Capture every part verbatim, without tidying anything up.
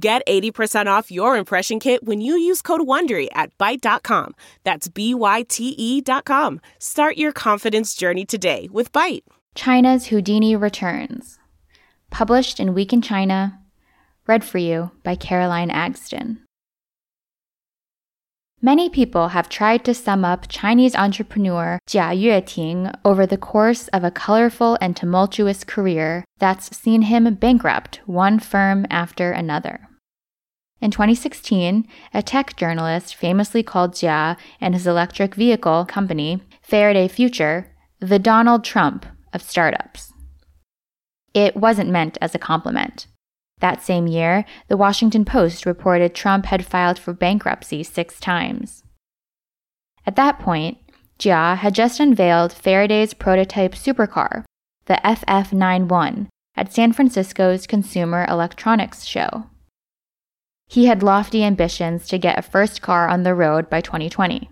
Get eighty percent off your impression kit when you use code WONDERY at Byte dot com. That's B Y T E dot com. Start your confidence journey today with Byte. China's Houdini Returns. Published in Week in China. Read for you by Caroline Agston. Many people have tried to sum up Chinese entrepreneur Jia Yueting over the course of a colorful and tumultuous career that's seen him bankrupt one firm after another. In twenty sixteen, a tech journalist famously called Jia and his electric vehicle company, Faraday Future, the Donald Trump of startups. It wasn't meant as a compliment. That same year, The Washington Post reported Trump had filed for bankruptcy six times. At that point, Jia had just unveiled Faraday's prototype supercar, the F F ninety-one, at San Francisco's Consumer Electronics Show. He had lofty ambitions to get a first car on the road by twenty twenty.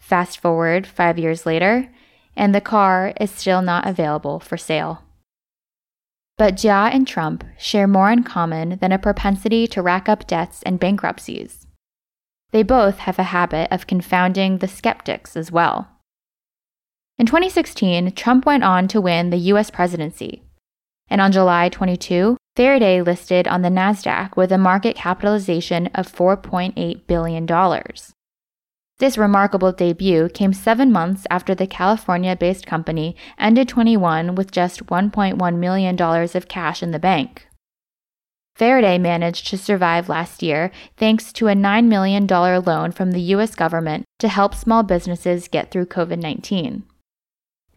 Fast forward five years later, and the car is still not available for sale. But Jia and Trump share more in common than a propensity to rack up debts and bankruptcies. They both have a habit of confounding the skeptics as well. In twenty sixteen, Trump went on to win the U S presidency. And on July twenty-second, Faraday listed on the Nasdaq with a market capitalization of four point eight billion dollars. This remarkable debut came seven months after the California-based company ended twenty-one with just one point one million dollars of cash in the bank. Faraday managed to survive last year thanks to a nine million dollars loan from the U S government to help small businesses get through COVID nineteen.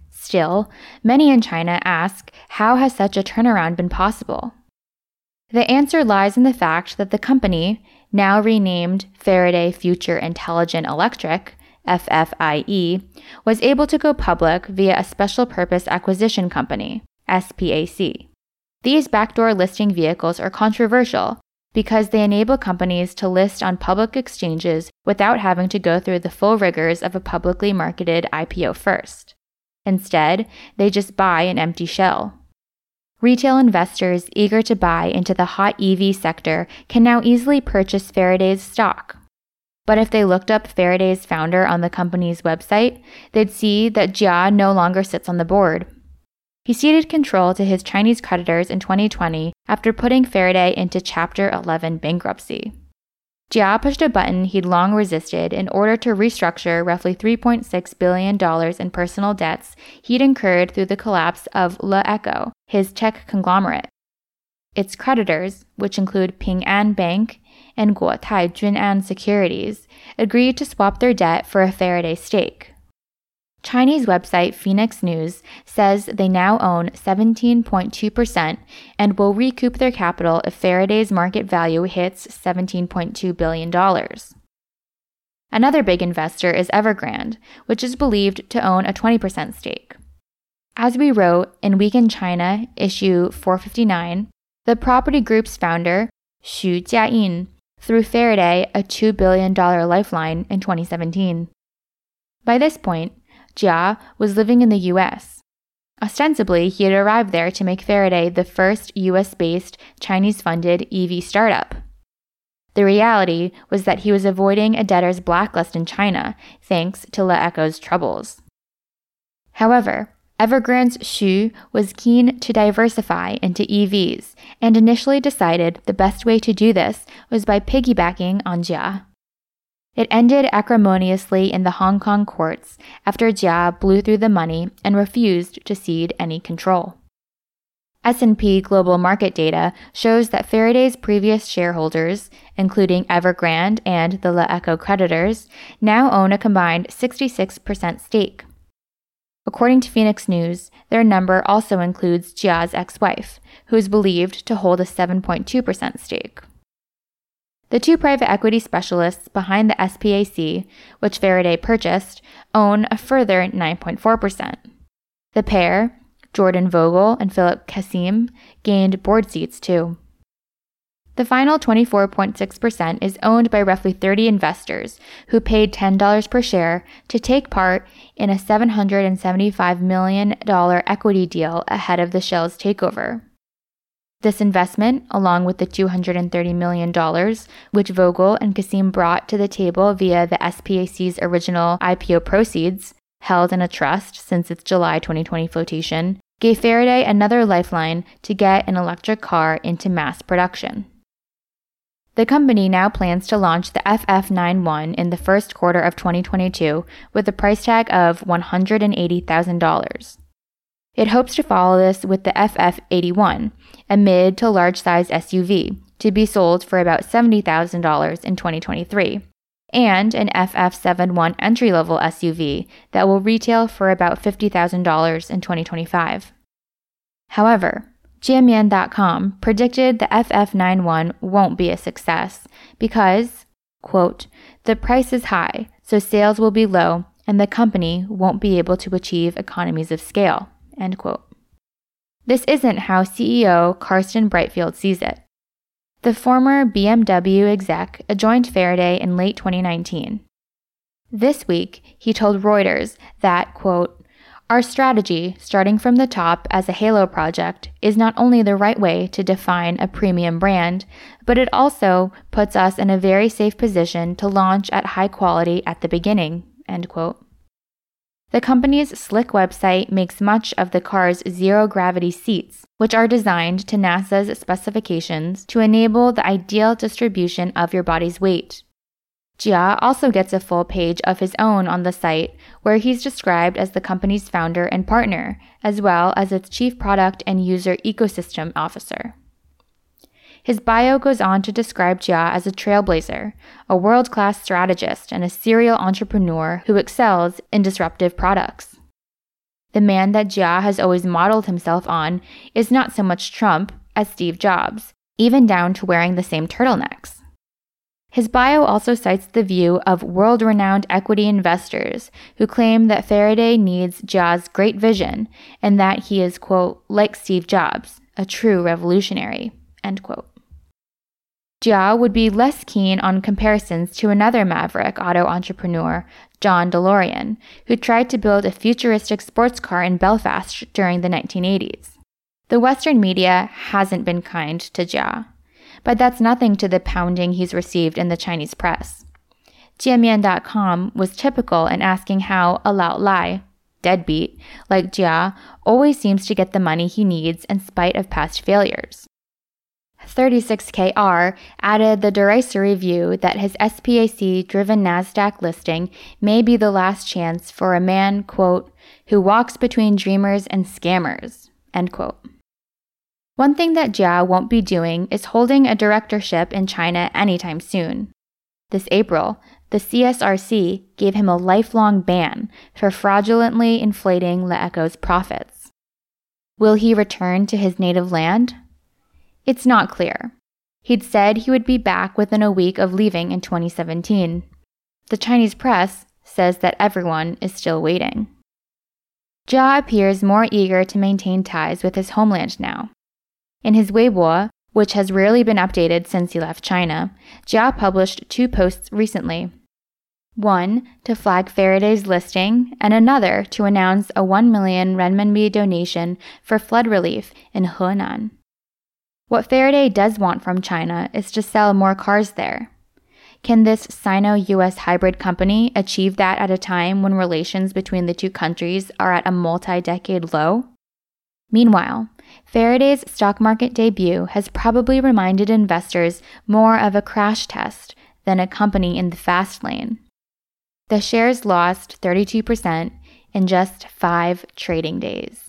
Still, many in China ask, how has such a turnaround been possible? The answer lies in the fact that the company, now renamed Faraday Future Intelligent Electric, F F I E, was able to go public via a special purpose acquisition company, S PAC. These backdoor listing vehicles are controversial because they enable companies to list on public exchanges without having to go through the full rigors of a publicly marketed I P O first. Instead, they just buy an empty shell. Retail investors eager to buy into the hot E V sector can now easily purchase Faraday's stock. But if they looked up Faraday's founder on the company's website, they'd see that Jia no longer sits on the board. He ceded control to his Chinese creditors in twenty twenty after putting Faraday into Chapter eleven bankruptcy. Jia pushed a button he'd long resisted in order to restructure roughly three point six billion dollars in personal debts he'd incurred through the collapse of LeEco, his tech conglomerate. Its creditors, which include Ping An Bank and Guotai Junan Securities, agreed to swap their debt for a Faraday stake. Chinese website Phoenix News says they now own seventeen point two percent and will recoup their capital if Faraday's market value hits seventeen point two billion dollars. Another big investor is Evergrande, which is believed to own a twenty percent stake. As we wrote in Week in China, issue four fifty-nine, the property group's founder, Xu Jiayin, threw Faraday a two billion dollars lifeline in twenty seventeen. By this point, Jia was living in the U S. Ostensibly, he had arrived there to make Faraday the first U S-based, Chinese-funded E V startup. The reality was that he was avoiding a debtor's blacklist in China, thanks to LeEco's troubles. However, Evergrande's Xu was keen to diversify into E Vs, and initially decided the best way to do this was by piggybacking on Jia. It ended acrimoniously in the Hong Kong courts after Jia blew through the money and refused to cede any control. S and P Global Market Data shows that Faraday's previous shareholders, including Evergrande and the LeEco creditors, now own a combined sixty-six percent stake. According to Phoenix News, their number also includes Jia's ex-wife, who is believed to hold a seven point two percent stake. The two private equity specialists behind the SPAC, which Faraday purchased, own a further nine point four percent. The pair, Jordan Vogel and Philip Kassim, gained board seats too. The final twenty-four point six percent is owned by roughly thirty investors who paid ten dollars per share to take part in a seven hundred seventy-five million dollars equity deal ahead of the Shell's takeover. This investment, along with the two hundred thirty million dollars which Vogel and Kassim brought to the table via the SPAC's original I P O proceeds, held in a trust since its July twenty twenty flotation, gave Faraday another lifeline to get an electric car into mass production. The company now plans to launch the F F ninety-one in the first quarter of twenty twenty-two with a price tag of one hundred eighty thousand dollars. It hopes to follow this with the F F eighty-one, a mid to large-sized S U V, to be sold for about seventy thousand dollars in twenty twenty-three, and an F F seventy-one entry-level S U V that will retail for about fifty thousand dollars in twenty twenty-five. However, G M N dot com predicted the F F ninety-one won't be a success because, quote, the price is high, so sales will be low, and the company won't be able to achieve economies of scale, end quote. This isn't how C E O Carsten Breitfeld sees it. The former B M W exec joined Faraday in late twenty nineteen. This week, he told Reuters that, quote, our strategy, starting from the top as a halo project, is not only the right way to define a premium brand, but it also puts us in a very safe position to launch at high quality at the beginning, end quote. The company's slick website makes much of the car's zero-gravity seats, which are designed to NASA's specifications to enable the ideal distribution of your body's weight. Jia also gets a full page of his own on the site, where he's described as the company's founder and partner, as well as its chief product and user ecosystem officer. His bio goes on to describe Jia as a trailblazer, a world-class strategist, and a serial entrepreneur who excels in disruptive products. The man that Jia has always modeled himself on is not so much Trump as Steve Jobs, even down to wearing the same turtlenecks. His bio also cites the view of world-renowned equity investors who claim that Faraday needs Jia's great vision and that he is, quote, like Steve Jobs, a true revolutionary, end quote. Jia would be less keen on comparisons to another maverick auto entrepreneur, John DeLorean, who tried to build a futuristic sports car in Belfast during the nineteen eighties. The Western media hasn't been kind to Jia, but that's nothing to the pounding he's received in the Chinese press. Jiemian dot com was typical in asking how a loud lie, deadbeat, like Jia always seems to get the money he needs in spite of past failures. thirty-six K R added the derisory view that his SPAC-driven Nasdaq listing may be the last chance for a man, quote, who walks between dreamers and scammers, end quote. One thing that Jia won't be doing is holding a directorship in China anytime soon. This April, the C S R C gave him a lifelong ban for fraudulently inflating LeEco's profits. Will he return to his native land? It's not clear. He'd said he would be back within a week of leaving in twenty seventeen. The Chinese press says that everyone is still waiting. Jia appears more eager to maintain ties with his homeland now. In his Weibo, which has rarely been updated since he left China, Jia published two posts recently. One to flag Faraday's listing, and another to announce a one million renminbi donation for flood relief in Henan. What Faraday does want from China is to sell more cars there. Can this Sino-U S hybrid company achieve that at a time when relations between the two countries are at a multi-decade low? Meanwhile, Faraday's stock market debut has probably reminded investors more of a crash test than a company in the fast lane. The shares lost thirty-two percent in just five trading days.